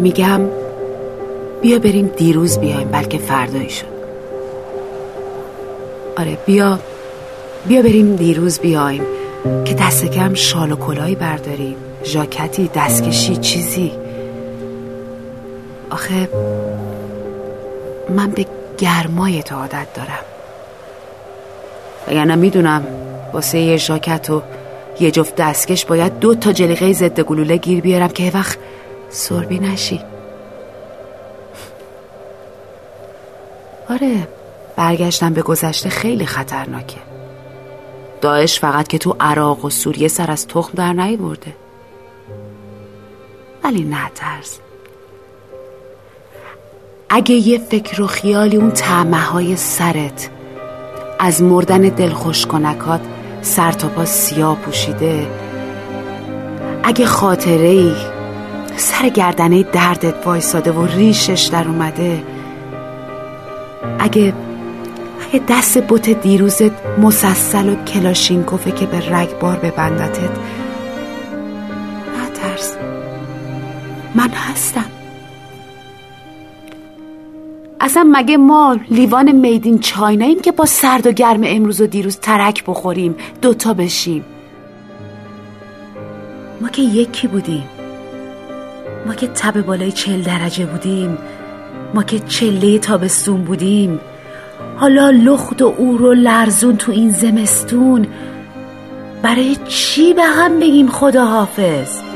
میگم بیا بریم، دیروز بیایم بلکه فردایشون. آره بیا بریم دیروز بیایم که دست کم شال و کلاهی برداریم، ژاکتی، دستکشی، چیزی. آخه من به گرمای تو عادت دارم، وگرنه میدونم واسه یه ژاکت و یه جفت دستکش باید 2 تا جلیقه ضد گلوله گیر بیارم که یه وقت سربی نشی. آره برگشتن به گذشته خیلی خطرناکه. داعش فقط که تو عراق و سوریه سر از تخم در نیاورده. ولی نه ترس، اگه یه فکر و خیالی اون طمع‌های سرت از مردن دلخوش کنکات سر تا پا سیاه پوشیده، اگه خاطره‌ای سر گردنه دردت وایساده و ریشش در اومده، اگه دست بوت دیروزت مسلسل و کلاشینکوفه که به رگبار ببندتت، نترس، من هستم. اصلا مگه ما لیوان میدین چایناییم که با سرد و گرم امروز و دیروز ترک بخوریم، 2 تا بشیم؟ ما که یکی بودیم، ما که تب بالای 40 درجه بودیم، ما که چله تابستون بودیم، حالا لخت و اور و لرزون تو این زمستون. برای چی به هم بگیم خداحافظ؟